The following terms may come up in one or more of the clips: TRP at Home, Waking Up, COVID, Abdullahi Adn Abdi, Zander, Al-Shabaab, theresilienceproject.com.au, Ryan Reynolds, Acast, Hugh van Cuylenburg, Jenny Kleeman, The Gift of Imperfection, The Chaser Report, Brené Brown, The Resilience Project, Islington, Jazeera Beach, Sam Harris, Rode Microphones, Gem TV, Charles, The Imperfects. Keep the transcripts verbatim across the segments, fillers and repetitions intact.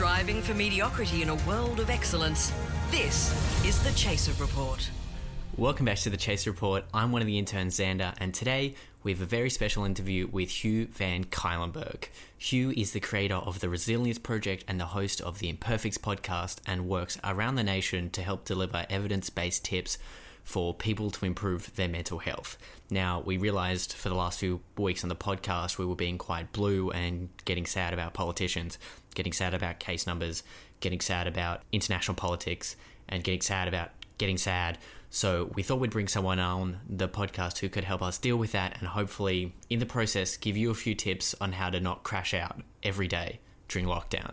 Striving for mediocrity in a world of excellence, this is The Chaser Report. Welcome back to The Chaser Report. I'm one of the interns, Xander, and today we have a very special interview with Hugh van Cuylenburg. Hugh is the creator of The Resilience Project and the host of The Imperfects podcast and works around the nation to help deliver evidence-based tips for people to improve their mental health. Now, we realized for the last few weeks on the podcast, we were being quite blue and getting sad about politicians, getting sad about case numbers, getting sad about international politics, and getting sad about getting sad. So we thought we'd bring someone on the podcast who could help us deal with that and hopefully, in the process, give you a few tips on how to not crash out every day during lockdown.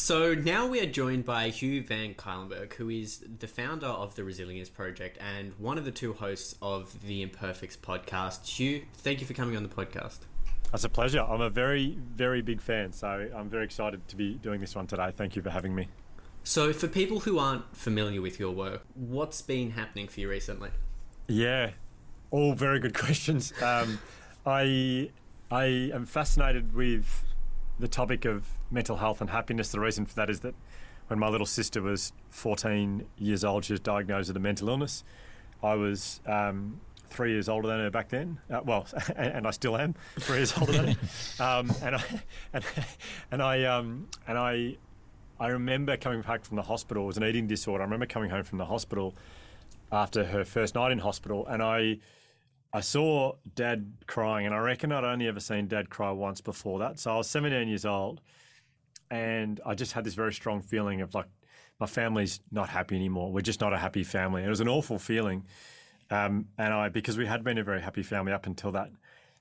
So now we are joined by Hugh van Cuylenburg, who is the founder of The Resilience Project and one of the two hosts of The Imperfects podcast. Hugh, thank you for coming on the podcast. It's a pleasure. I'm a very, very big fan, so I'm very excited to be doing this one today. Thank you for having me. So for people who aren't familiar with your work, what's been happening for you recently? Yeah, all very good questions. Um, I I am fascinated with the topic of mental health and happiness. The reason for that is that when my little sister was fourteen years old, she was diagnosed with a mental illness. I was um, three years older than her back then. Uh, well, and, and I still am three years older than her. Um, and I and, and I um, and I I remember coming back from the hospital. It was an eating disorder. I remember coming home from the hospital after her first night in hospital, and I. I saw Dad crying, and I reckon I'd only ever seen Dad cry once before that. So I was seventeen years old, and I just had this very strong feeling of, like, my family's not happy anymore. We're just not a happy family. It was an awful feeling, um, and I because we had been a very happy family up until that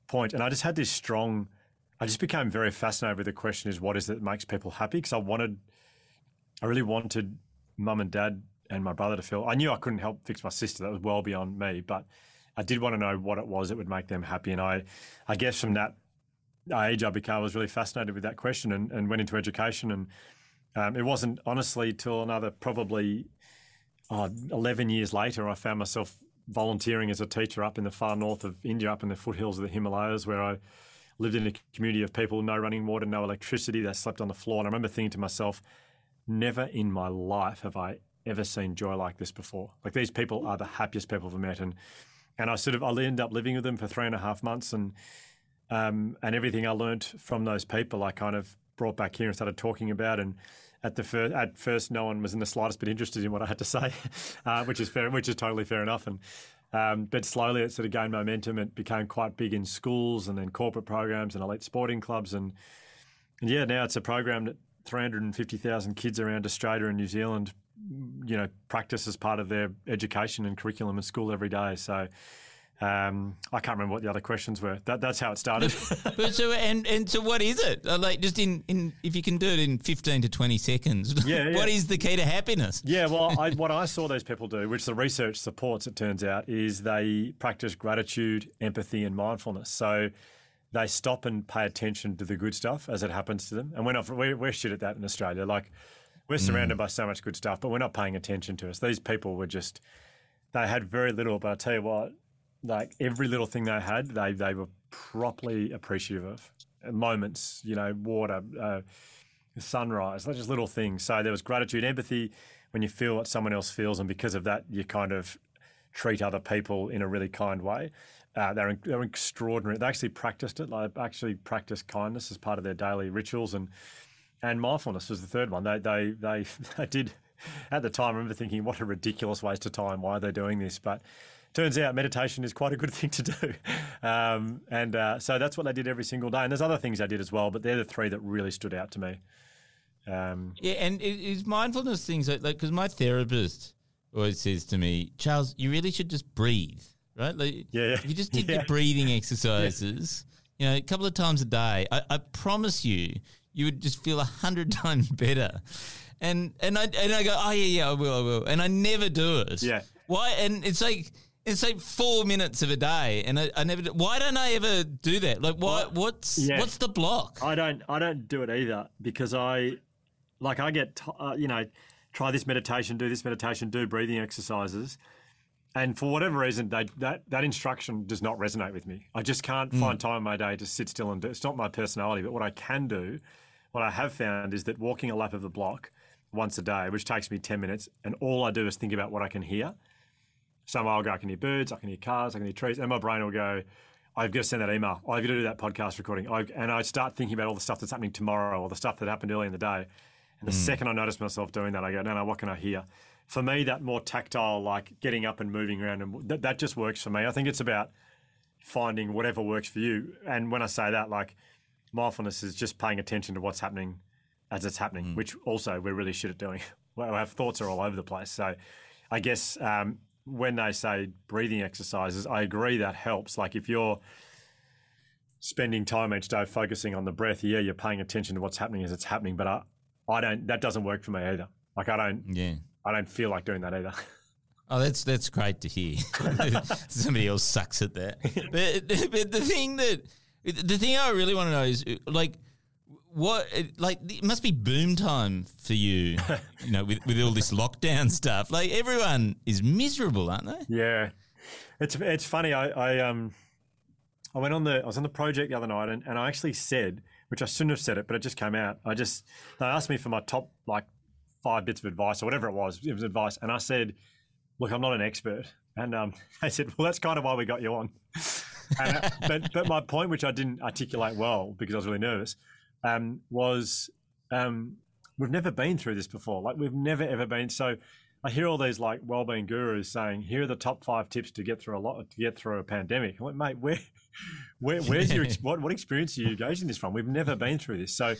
point. And I just had this strong – I just became very fascinated with the question is what is it that makes people happy, because I wanted – I really wanted Mum and Dad and my brother to feel – I knew I couldn't help fix my sister. That was well beyond me, but – I did want to know what it was that would make them happy. And I I guess from that age, I became I was really fascinated with that question and, and went into education. And um, it wasn't honestly till another probably uh, eleven years later, I found myself volunteering as a teacher up in the far north of India, up in the foothills of the Himalayas, where I lived in a community of people, no running water, no electricity. They slept on the floor. And I remember thinking to myself, never in my life have I ever seen joy like this before. Like, these people are the happiest people I've ever met. And And I sort of I ended up living with them for three and a half months, and um, and everything I learned from those people I kind of brought back here and started talking about. And at the fir- at first, no one was in the slightest bit interested in what I had to say, uh, which is fair, which is totally fair enough. And um, but slowly it sort of gained momentum. It became quite big in schools and then corporate programs and elite sporting clubs. And, and yeah, now it's a program that three hundred fifty thousand kids around Australia and New Zealand, you know, practice as part of their education and curriculum in school every day. So um, I can't remember what the other questions were. That, that's how it started. But so and, and so, what is it? Like, just in, in if you can do it in fifteen to twenty seconds. Yeah, yeah. What is the key to happiness? Yeah. Well, I, what I saw those people do, which the research supports, it turns out, is they practice gratitude, empathy, and mindfulness. So they stop and pay attention to the good stuff as it happens to them. And we're not we're, we're shit at that in Australia. Like, we're surrounded mm. by so much good stuff, but we're not paying attention to us. These people were just, they had very little, but I tell you what, like, every little thing they had, they they were properly appreciative of. Moments, you know, water, uh, sunrise, just little things. So there was gratitude, empathy, when you feel what someone else feels, and because of that, you kind of treat other people in a really kind way. Uh, they're they're extraordinary. They actually practiced it. Like, actually practiced kindness as part of their daily rituals. And And mindfulness was the third one. They, they, they, they did at the time. I remember thinking, what a ridiculous waste of time. Why are they doing this? But it turns out meditation is quite a good thing to do. Um, and uh, so that's what they did every single day. And there's other things they did as well, but they're the three that really stood out to me. Um, yeah, and is mindfulness things like, like, because my therapist always says to me, Charles, you really should just breathe. right? Like, yeah, yeah. If you just did yeah. your breathing exercises, yeah. you know, a couple of times a day, I, I promise you, you would just feel a hundred times better. And and I and I go, oh, yeah, yeah, I will, I will. And I never do it. Yeah. Why? And it's like it's like four minutes of a day, and I, I never do. Why don't I ever do that? Like, why? What's yeah. what's the block? I don't I don't do it either because I, like, I get t- uh, you know, try this meditation, do this meditation, do breathing exercises, and for whatever reason, they, that that instruction does not resonate with me. I just can't mm. find time in my day to sit still and do. It's not my personality, but what I can do, what I have found is that walking a lap of the block once a day, which takes me ten minutes, and all I do is think about what I can hear. So I'll go, I can hear birds, I can hear cars, I can hear trees, and my brain will go, I've got to send that email, I've got to do that podcast recording. I've, and I start thinking about all the stuff that's happening tomorrow or the stuff that happened early in the day. And the mm. second I notice myself doing that, I go, no, no, what can I hear? For me, that more tactile, like getting up and moving around, and th- that just works for me. I think it's about finding whatever works for you. And when I say that, like, mindfulness is just paying attention to what's happening as it's happening, mm. which also we're really shit at doing. Well, our thoughts are all over the place. So I guess um, when they say breathing exercises, I agree that helps. Like if you're spending time each day focusing on the breath, yeah, you're paying attention to what's happening as it's happening. But I, I don't. That doesn't work for me either. Like I don't. Yeah. I don't feel like doing that either. Oh, that's that's great to hear. Somebody else sucks at that. But, but the thing that the thing I really want to know is like. What like it must be boom time for you, you know, with, with all this lockdown stuff. Like everyone is miserable, aren't they? Yeah, it's it's funny. I, I um I went on the I was on the project the other night, and, and I actually said, which I shouldn't have said it, but it just came out. I just they asked me for my top like five bits of advice or whatever it was. It was advice, and I said, look, I'm not an expert, and um they said, well, that's kind of why we got you on. and I, but but my point, which I didn't articulate well because I was really nervous. Um, was um, we've never been through this before. Like we've never, ever been. So I hear all these like wellbeing gurus saying, here are the top five tips to get through a lot, to get through a pandemic. I'm like, mate, where, where where's your, what, what experience are you gauging this from? We've never been through this. So,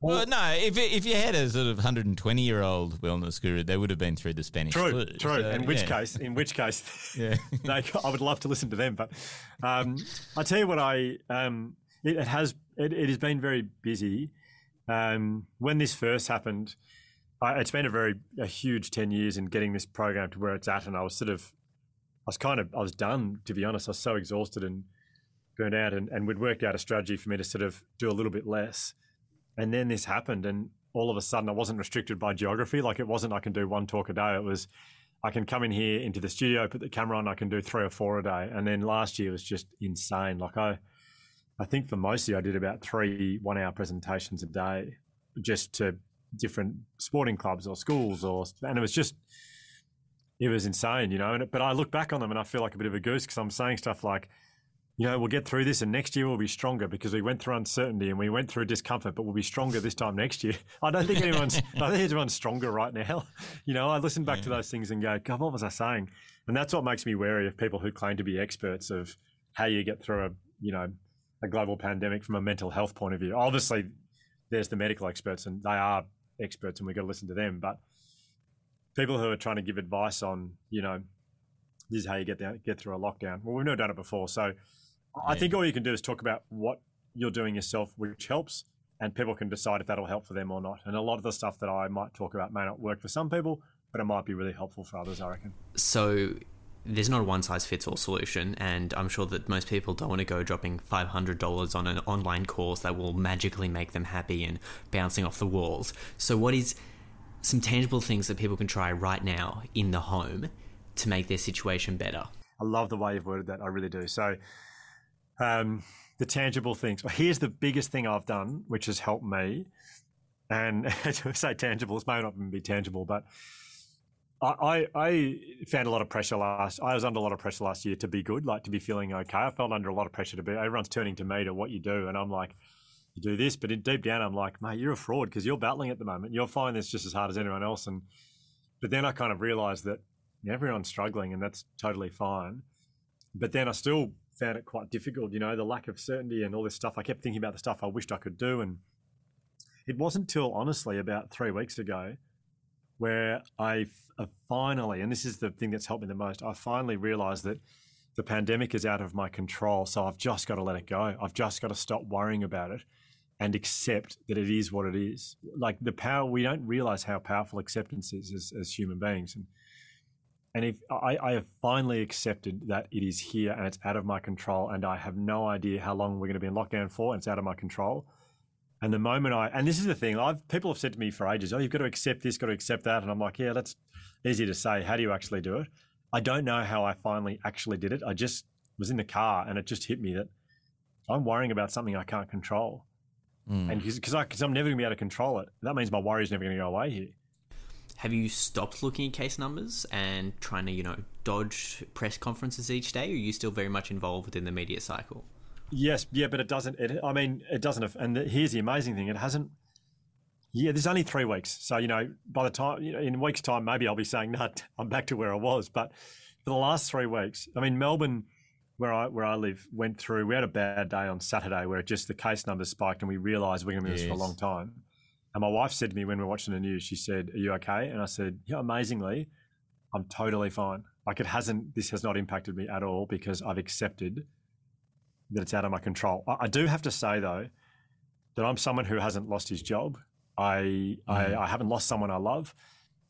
well, well no, if if you had a sort of one hundred twenty year old wellness guru, they would have been through the Spanish true, flu. True, true. So, in yeah. which case, in which case, yeah. they, I would love to listen to them. But um, I tell you what, I, um, it, it has It, it has been very busy. Um, when this first happened, I, it's been a very a huge ten years in getting this program to where it's at, and I was sort of, I was kind of, I was done, to be honest. I was so exhausted and burnt out, and, and we'd worked out a strategy for me to sort of do a little bit less. And then this happened, and all of a sudden I wasn't restricted by geography. Like it wasn't I can do one talk a day. It was I can come in here into the studio, put the camera on, I can do three or four a day. And then last year was just insane. Like I... I think for most of you, I did about three one-hour presentations a day just to different sporting clubs or schools, or and it was just, it was insane, you know. And it, but I look back on them and I feel like a bit of a goose because I'm saying stuff like, you know, we'll get through this and next year we'll be stronger because we went through uncertainty and we went through discomfort, but we'll be stronger this time next year. I don't think anyone's, I don't think everyone's stronger right now. You know, I listen back yeah. to those things and go, God, what was I saying? And that's what makes me wary of people who claim to be experts of how you get through a, you know, a global pandemic from a mental health point of view. Obviously, there's the medical experts and they are experts and we've got to listen to them. But people who are trying to give advice on, you know, this is how you get down, get through a lockdown. Well, we've never done it before. So yeah. I think all you can do is talk about what you're doing yourself, which helps, and people can decide if that'll help for them or not. And a lot of the stuff that I might talk about may not work for some people, but it might be really helpful for others, I reckon. So... there's not a one-size-fits-all solution, and I'm sure that most people don't want to go dropping five hundred dollars on an online course that will magically make them happy and bouncing off the walls. So what is some tangible things that people can try right now in the home to make their situation better? I love the way you've worded that. I really do. So um, the tangible things. Here's the biggest thing I've done, which has helped me. And to say tangible, this may not even be tangible, but... I, I found a lot of pressure last. I was under a lot of pressure last year to be good, like to be feeling okay. I felt under a lot of pressure to be. Everyone's turning to me to what you do, and I'm like, you do this, but deep down, I'm like, mate, you're a fraud because you're battling at the moment. You'll find this just as hard as anyone else. And but then I kind of realised that everyone's struggling, and that's totally fine. But then I still found it quite difficult, you know, the lack of certainty and all this stuff. I kept thinking about the stuff I wished I could do, and it wasn't till honestly about three weeks ago. Where I finally, and this is the thing that's helped me the most, I finally realised that the pandemic is out of my control, so I've just got to let it go. I've just got to stop worrying about it and accept that it is what it is. Like the power, we don't realize how powerful acceptance is as, as human beings. And and if I, I have finally accepted that it is here and it's out of my control, and I have no idea how long we're going to be in lockdown for, and it's out of my control. And the moment I, and this is the thing, I've people have said to me for ages, oh, you've got to accept this, got to accept that. And I'm like, yeah, that's easy to say. How do you actually do it? I don't know how I finally actually did it. I just was in the car and it just hit me that I'm worrying about something I can't control. Mm. And because I'm never going to be able to control it. That means my worry is never going to go away here. Have you stopped looking at case numbers and trying to, you know, dodge press conferences each day? Or are you still very much involved within the media cycle? Yes, yeah, but it doesn't. It, I mean, it doesn't. And the, here's the amazing thing: it hasn't. Yeah, there's only three weeks, so you know, by the time you know, in a week's time, maybe I'll be saying, "No, I'm back to where I was." But for the last three weeks, I mean, Melbourne, where I where I live, went through. We had a bad day on Saturday where it just the case numbers spiked, and we realised we're going to be yes. this for a long time. And my wife said to me when we were watching the news, she said, "Are you okay?" And I said, "Yeah, amazingly, I'm totally fine. Like it hasn't. This has not impacted me at all because I've accepted." That it's out of my control. I, I do have to say, though, that I'm someone who hasn't lost his job. I mm. I, I haven't lost someone I love.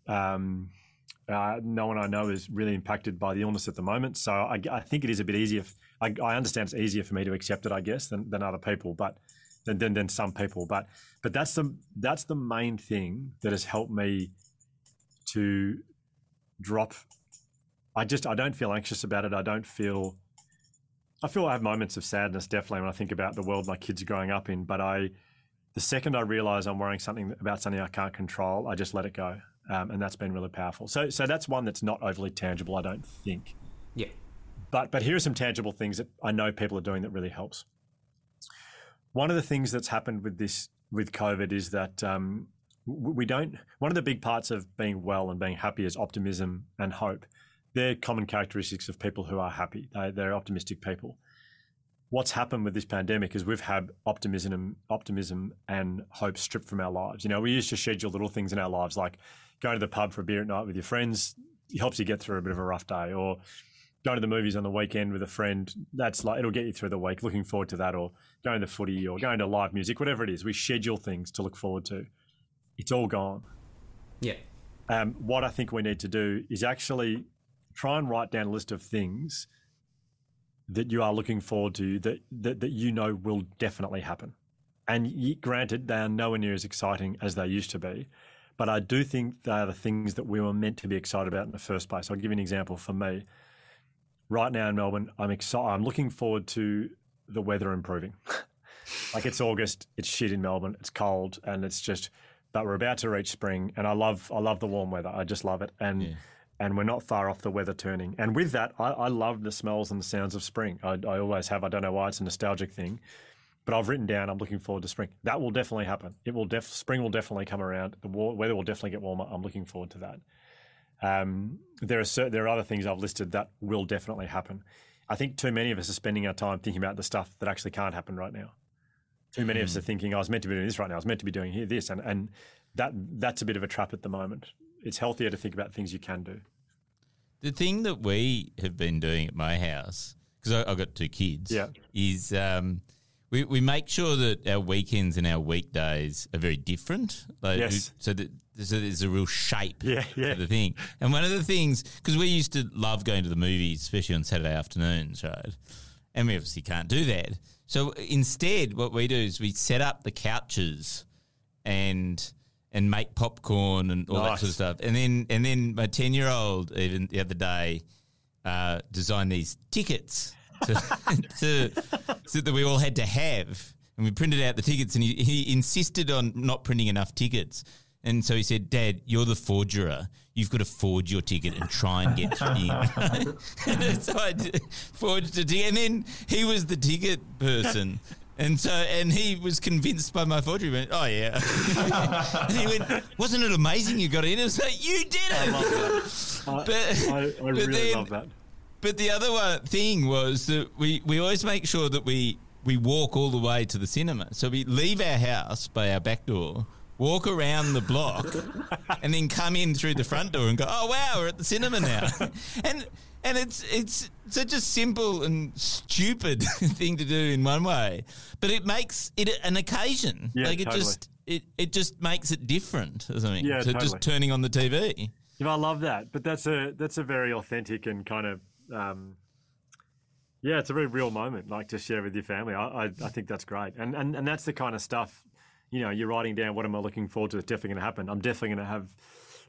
Um, uh, no one I know is really impacted by the illness at the moment. So I, I think it is a bit easier. F- I, I understand it's easier for me to accept it, I guess, than, than other people, but than, than than some people. But but that's the that's the main thing that has helped me to drop. I just I don't feel anxious about it. I don't feel. I feel I have moments of sadness, definitely, when I think about the world my kids are growing up in. But I, the second I realise I'm worrying something about something I can't control, I just let it go, um, and that's been really powerful. So, so that's one that's not overly tangible, I don't think. Yeah. But but here are some tangible things that I know people are doing that really helps. One of the things that's happened with this with COVID is that um, we don't. One of the big parts of being well and being happy is optimism and hope. They're common characteristics of people who are happy. They, they're optimistic people. What's happened with this pandemic is we've had optimism, optimism and hope stripped from our lives. You know, we used to schedule little things in our lives, like going to the pub for a beer at night with your friends. It helps you get through a bit of a rough day, or going to the movies on the weekend with a friend. That's like it'll get you through the week. Looking forward to that, or going to the footy, or going to live music, whatever it is. We schedule things to look forward to. It's all gone. Yeah. Um, what I think we need to do is actually. Try and write down a list of things that you are looking forward to that, that, that you know will definitely happen. And you, granted, they are nowhere near as exciting as they used to be, but I do think they are the things that we were meant to be excited about in the first place. I'll give you an example for me. Right now in Melbourne, I'm excited. I'm looking forward to the weather improving. Like it's August, it's shit in Melbourne, it's cold, and it's just. But we're about to reach spring, and I love I love the warm weather. I just love it, and. Yeah. And we're not far off the weather turning. And with that, I, I love the smells and the sounds of spring. I, I always have. I don't know why. It's a nostalgic thing. But I've written down I'm looking forward to spring. That will definitely happen. It will. Def- spring will definitely come around. The war- weather will definitely get warmer. I'm looking forward to that. Um, there are certain, there are other things I've listed that will definitely happen. I think too many of us are spending our time thinking about the stuff that actually can't happen right now. Too many mm. of us are thinking, oh, I was meant to be doing this right now. I was meant to be doing here, this. And, and that that's a bit of a trap at the moment. It's healthier to think about things you can do. The thing that we have been doing at my house, because I've got two kids, yeah. is um, we, we make sure that our weekends and our weekdays are very different. Like, yes. So that so there's a real shape yeah, yeah. of the thing. And one of the things, because we used to love going to the movies, especially on Saturday afternoons, right? And we obviously can't do that. So instead what we do is we set up the couches and... and make popcorn and all nice. That sort of stuff. And then and then my ten-year-old even the other day uh, designed these tickets to, to, so that we all had to have. And we printed out the tickets and he, he insisted on not printing enough tickets. And so he said, Dad, you're the forger. You've got to forge your ticket and try and get in. And so I forged a ticket. And then he was the ticket person. And so, and he was convinced by my forgery. He went, oh, yeah. And he went, wasn't it amazing you got in? It was like, you did it. I love that. I, but, I, I really then, love that. But the other one thing was that we, we always make sure that we, we walk all the way to the cinema. So we leave our house by our back door, walk around the block, and then come in through the front door and go, oh, wow, we're at the cinema now. And And it's it's such a simple and stupid thing to do in one way, but it makes it an occasion. Yeah, like it totally. just it, it just makes it different or something. Yeah, so totally. Just turning on the T V. Yeah, I love that. But that's a that's a very authentic and kind of um, yeah, it's a very real moment. Like to share with your family. I I, I think that's great, and, and and that's the kind of stuff. You know, you're writing down what am I looking forward to? It's definitely going to happen. I'm definitely going to have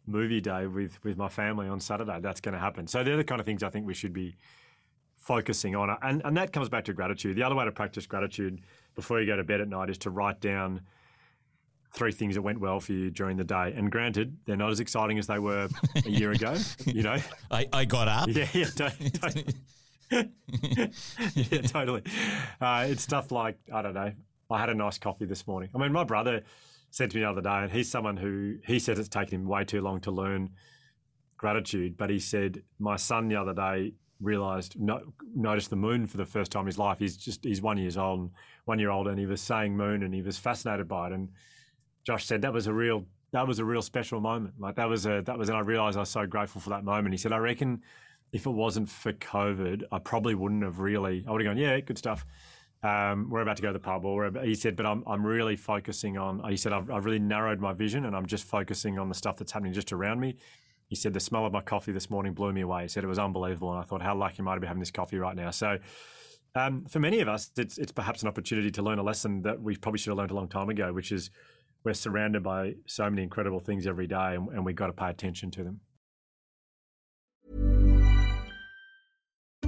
movie day with, with my family on Saturday. That's going to happen. So they're the kind of things I think we should be focusing on. And and that comes back to gratitude. The other way to practice gratitude before you go to bed at night is to write down three things that went well for you during the day. And granted, they're not as exciting as they were a year ago, you know. I, I got up. Yeah, yeah, totally. totally. yeah, totally. Uh, it's stuff like, I don't know, I had a nice coffee this morning. I mean, my brother said to me the other day, and he's someone who, he said it's taken him way too long to learn gratitude, but he said, my son the other day realised, no, noticed the moon for the first time in his life. He's just, he's one years old, one year old, and he was saying moon and he was fascinated by it. And Josh said, that was a real, that was a real special moment. Like that was a, that was, and I realised I was so grateful for that moment. He said, I reckon if it wasn't for COVID, I probably wouldn't have really, I would have gone, yeah, good stuff. Um, we're about to go to the pub, or he said, but I'm I'm really focusing on, he said, I've, I've really narrowed my vision and I'm just focusing on the stuff that's happening just around me. He said, the smell of my coffee this morning blew me away. He said, it was unbelievable. And I thought, how lucky am I to be having this coffee right now? So um, for many of us, it's it's perhaps an opportunity to learn a lesson that we probably should have learned a long time ago, which is we're surrounded by so many incredible things every day and, and we've got to pay attention to them.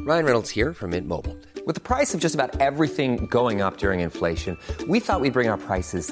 Ryan Reynolds here from Mint Mobile. With the price of just about everything going up during inflation, we thought we'd bring our prices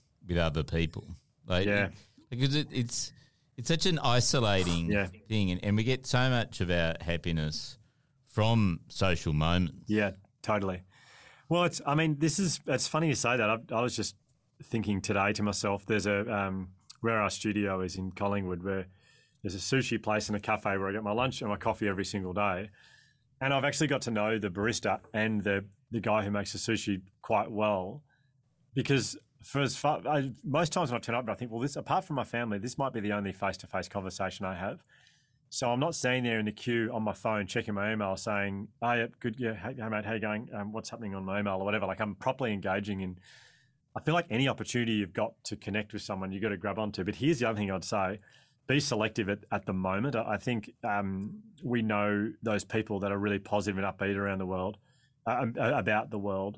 with other people? Like, yeah. Because it, it's it's such an isolating yeah. thing, and, and we get so much of our happiness from social moments. Yeah, totally. Well, it's I mean, this is it's funny you say that. I, I was just thinking today to myself. There's a um, where our studio is in Collingwood, where there's a sushi place and a cafe where I get my lunch and my coffee every single day, and I've actually got to know the barista and the the guy who makes the sushi quite well, because for as far I, most times when I turn up, I think, well, this apart from my family, this might be the only face-to-face conversation I have. So I'm not sitting there in the queue on my phone checking my email, saying, "Oh, yeah, good, yeah, hey, hey mate, how you going? Um, what's happening on my email or whatever?" Like I'm properly engaging in. I feel like any opportunity you've got to connect with someone, you've got to grab onto. But here's the other thing I'd say: be selective at, at the moment. I, I think um, we know those people that are really positive and upbeat around the world. Uh, about the world,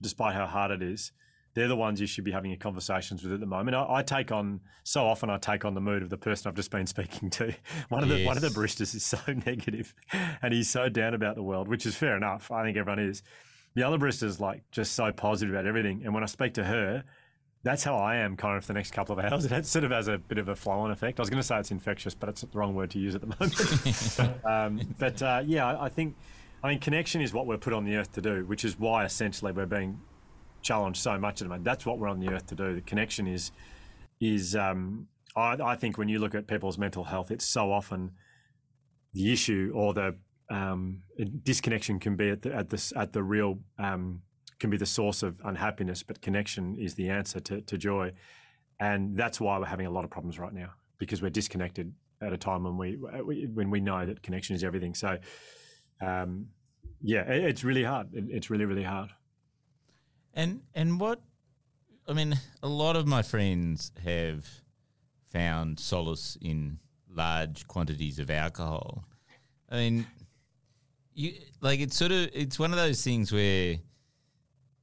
despite how hard it is, they're the ones you should be having your conversations with at the moment. I, I take on so often I take on the mood of the person I've just been speaking to. One of yes. the one of the baristas is so negative, and he's so down about the world, which is fair enough. I think everyone is. The other barista is like just so positive about everything, and when I speak to her, that's how I am kind of for the next couple of hours. It sort of has a bit of a flow-on effect. I was going to say it's infectious, but it's the wrong word to use at the moment. um, but uh, yeah, I think. I mean, connection is what we're put on the earth to do, which is why essentially we're being challenged so much at the moment. That's what we're on the earth to do. The connection is, is um, I, I think when you look at people's mental health, it's so often the issue or the um, disconnection can be at the at the, at the real um, can be the source of unhappiness, but connection is the answer to, to joy, and that's why we're having a lot of problems right now because we're disconnected at a time when we when we know that connection is everything. So. Um, yeah, it, it's really hard. It, it's really, really hard. And and what, I mean, a lot of my friends have found solace in large quantities of alcohol. I mean, you like it's sort of it's one of those things where,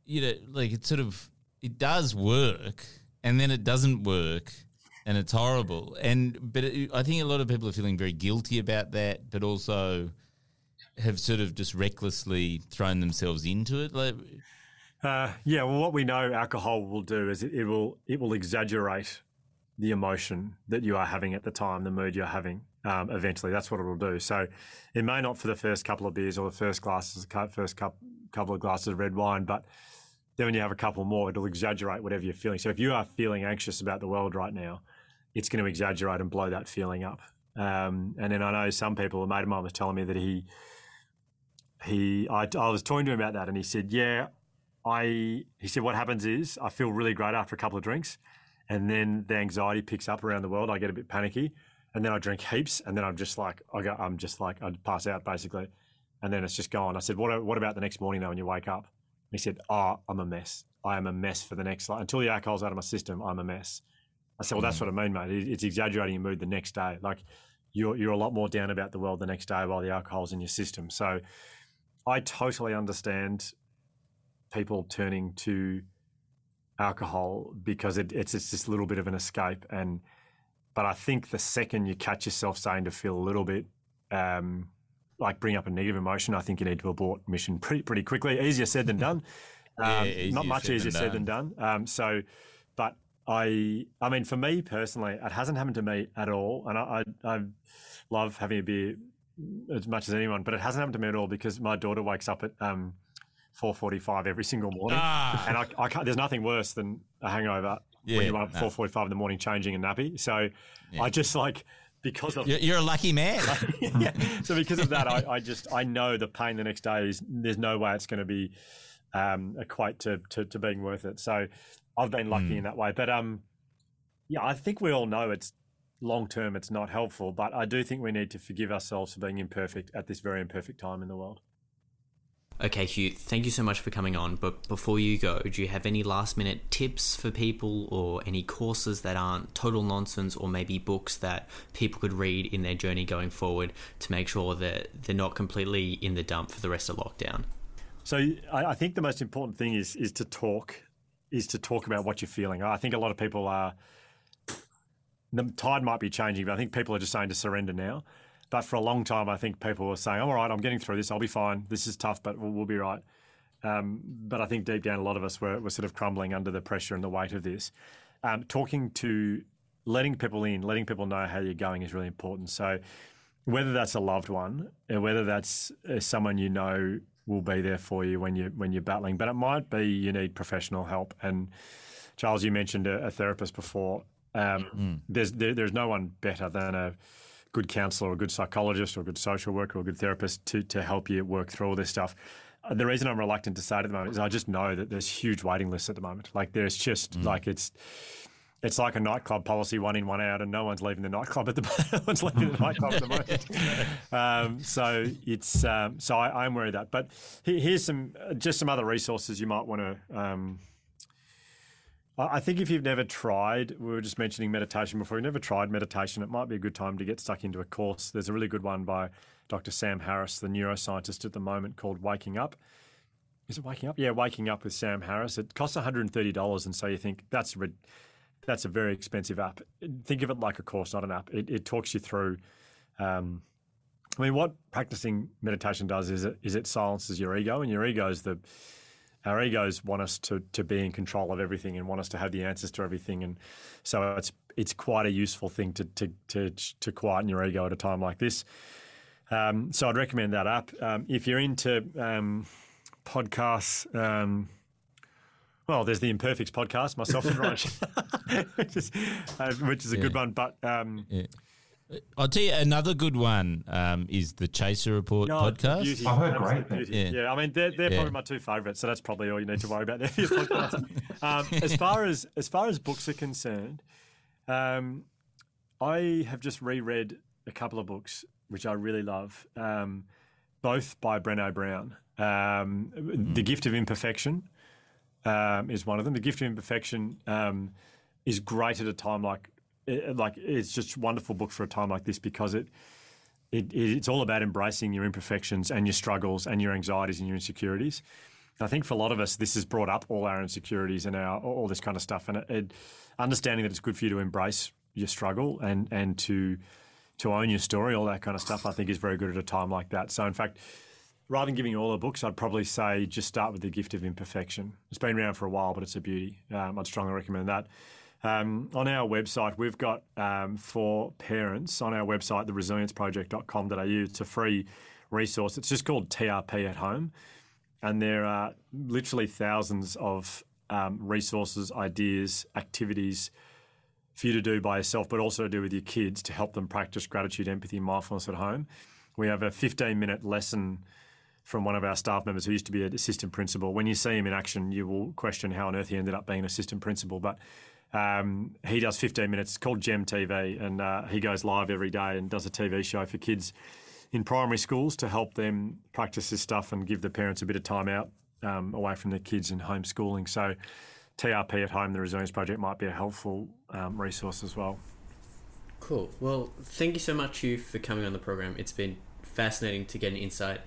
you know, like it's sort of it does work, and then it doesn't work, and it's horrible. And but it, I think a lot of people are feeling very guilty about that, but also. Have sort of just recklessly thrown themselves into it? Like, uh, yeah, well, what we know alcohol will do is it, it will it will exaggerate the emotion that you are having at the time, the mood you're having. um, eventually. That's what it will do. So it may not for the first couple of beers or the first glasses, first cup, couple of glasses of red wine, but then when you have a couple more, it'll exaggerate whatever you're feeling. So if you are feeling anxious about the world right now, it's going to exaggerate and blow that feeling up. Um, and then I know some people, a mate of mine was telling me that he, he, I, I was talking to him about that, and he said, yeah, I, he said, what happens is I feel really great after a couple of drinks, and then the anxiety picks up around the world. I get a bit panicky, and then I drink heaps, and then I'm just like, I go, I'm just like, I pass out basically, and then it's just gone. I said, what, what about the next morning though when you wake up? And he said, oh, I'm a mess. I am a mess for the next, like, until the alcohol's out of my system, I'm a mess. I said, well, that's what I mean, mate. It's exaggerating your mood the next day. Like you're you're a lot more down about the world the next day while the alcohol's in your system. So I totally understand people turning to alcohol because it, it's it's this little bit of an escape. And but I think the second you catch yourself starting to feel a little bit um, like bring up a negative emotion, I think you need to abort mission pretty pretty quickly. Easier said than done. Um, yeah, not much said easier than said than done. Um, so, but. I I mean, for me personally, it hasn't happened to me at all. And I, I I love having a beer as much as anyone, but it hasn't happened to me at all because my daughter wakes up at um, four forty-five every single morning. Ah. And I, I can't, there's nothing worse than a hangover yeah, when you're up at no. four forty-five in the morning changing a nappy. So yeah. I just like, because of- You're a lucky man. yeah. So because of that, I, I just, I know the pain the next day is, there's no way it's going to be um, equate to, to, to being worth it. So I've been lucky mm. in that way. But um, yeah, I think we all know it's long-term, it's not helpful, but I do think we need to forgive ourselves for being imperfect at this very imperfect time in the world. Okay, Hugh, thank you so much for coming on. But before you go, do you have any last-minute tips for people or any courses that aren't total nonsense or maybe books that people could read in their journey going forward to make sure that they're not completely in the dump for the rest of lockdown? So I, I think the most important thing is is to talk. is to talk about what you're feeling. I think a lot of people are, the tide might be changing, but I think people are just saying to surrender now. But for a long time, I think people were saying, oh, all right, I'm getting through this. I'll be fine. This is tough, but we'll, we'll be right. Um, but I think deep down, a lot of us were, were sort of crumbling under the pressure and the weight of this. Um, talking to, letting people in, letting people know how you're going is really important. So whether that's a loved one, or whether that's someone you know will be there for you when you when you're battling, but it might be you need professional help. And Charles, you mentioned a, a therapist before. Um, mm. There's there, there's no one better than a good counsellor, or a good psychologist, or a good social worker, or a good therapist to to help you work through all this stuff. The reason I'm reluctant to say it at the moment is I just know that there's huge waiting lists at the moment. Like there's just mm. like it's. It's like a nightclub policy, one in, one out, and no one's leaving the nightclub at the moment. No one's leaving the nightclub at the moment. Um, so it's um, so I, I'm worried that. But here's some just some other resources you might want to. Um, I think if you've never tried, we were just mentioning meditation before. If you've never tried meditation, it might be a good time to get stuck into a course. There's a really good one by Doctor Sam Harris, the neuroscientist at the moment, called Waking Up. Is it Waking Up? Yeah, Waking Up with Sam Harris. It costs one hundred thirty dollars, and so you think that's ridiculous. That's a very expensive app. Think of it like a course, not an app. It, it talks you through. Um, I mean, what practicing meditation does is it, is it silences your ego, and your ego is the our egos want us to to be in control of everything and want us to have the answers to everything, and so it's it's quite a useful thing to to to, to quieten your ego at a time like this. Um, so I'd recommend that app um, if you're into um, podcasts. Um, Well, there's the Imperfects podcast, myself and Ryan, which is, uh, which is a yeah. good one. But um, yeah. I'll tell you another good one um, is the Chaser Report oh, podcast. I heard great things. Yeah. yeah, I mean they're, they're yeah. probably my two favourites, so that's probably all you need to worry about there for your podcast. um, as far as as far as books are concerned, um, I have just reread a couple of books which I really love, um, both by Brené Brown. Um, mm. The Gift of Imperfection. Um, is one of them. The Gift of Imperfection um, is great at a time like, like it's just a wonderful book for a time like this because it, it it's all about embracing your imperfections and your struggles and your anxieties and your insecurities. And I think for a lot of us, this has brought up all our insecurities and our all this kind of stuff. And it, it, understanding that it's good for you to embrace your struggle and and to to own your story, all that kind of stuff, I think is very good at a time like that. So in fact, rather than giving you all the books, I'd probably say just start with The Gift of Imperfection. It's been around for a while, but it's a beauty. Um, I'd strongly recommend that. Um, on our website, we've got um, for parents on our website, the resilience project dot com dot a u, it's a free resource. It's just called T R P at Home. And there are literally thousands of um, resources, ideas, activities for you to do by yourself, but also to do with your kids to help them practice gratitude, empathy, and mindfulness at home. We have a fifteen-minute lesson from one of our staff members who used to be an assistant principal. When you see him in action, you will question how on earth he ended up being an assistant principal. But um, he does fifteen minutes. It's called Gem T V, and uh, he goes live every day and does a T V show for kids in primary schools to help them practice this stuff and give the parents a bit of time out um, away from their kids in homeschooling. So T R P at Home, the Resilience Project, might be a helpful um, resource as well. Cool. Well, thank you so much, Hugh, for coming on the program. It's been fascinating to get an insight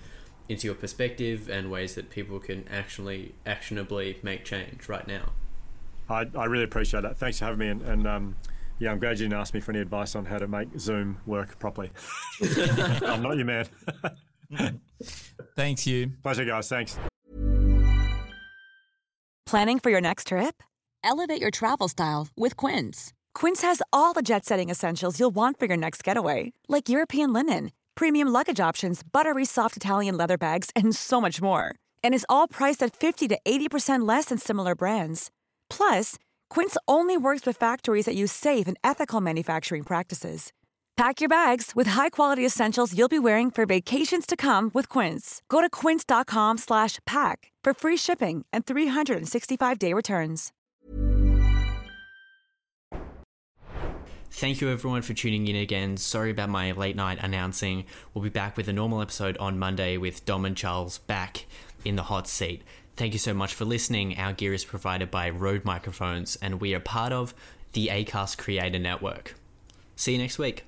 into your perspective and ways that people can actually actionably make change right now. I, I really appreciate that. Thanks for having me. And, and um, yeah, I'm glad you didn't ask me for any advice on how to make Zoom work properly. I'm not your man. Thanks, Hugh. Pleasure, guys. Thanks. Planning for your next trip? Elevate your travel style with Quince. Quince has all the jet-setting essentials you'll want for your next getaway, like European linen, premium luggage options, buttery soft Italian leather bags, and so much more. And is all priced at fifty to eighty percent less than similar brands. Plus, Quince only works with factories that use safe and ethical manufacturing practices. Pack your bags with high-quality essentials you'll be wearing for vacations to come with Quince. Go to quince dot com slash pack for free shipping and three sixty-five day returns. Thank you, everyone, for tuning in again. Sorry about my late night announcing. We'll be back with a normal episode on Monday with Dom and Charles back in the hot seat. Thank you so much for listening. Our gear is provided by Rode Microphones, and we are part of the Acast Creator Network. See you next week.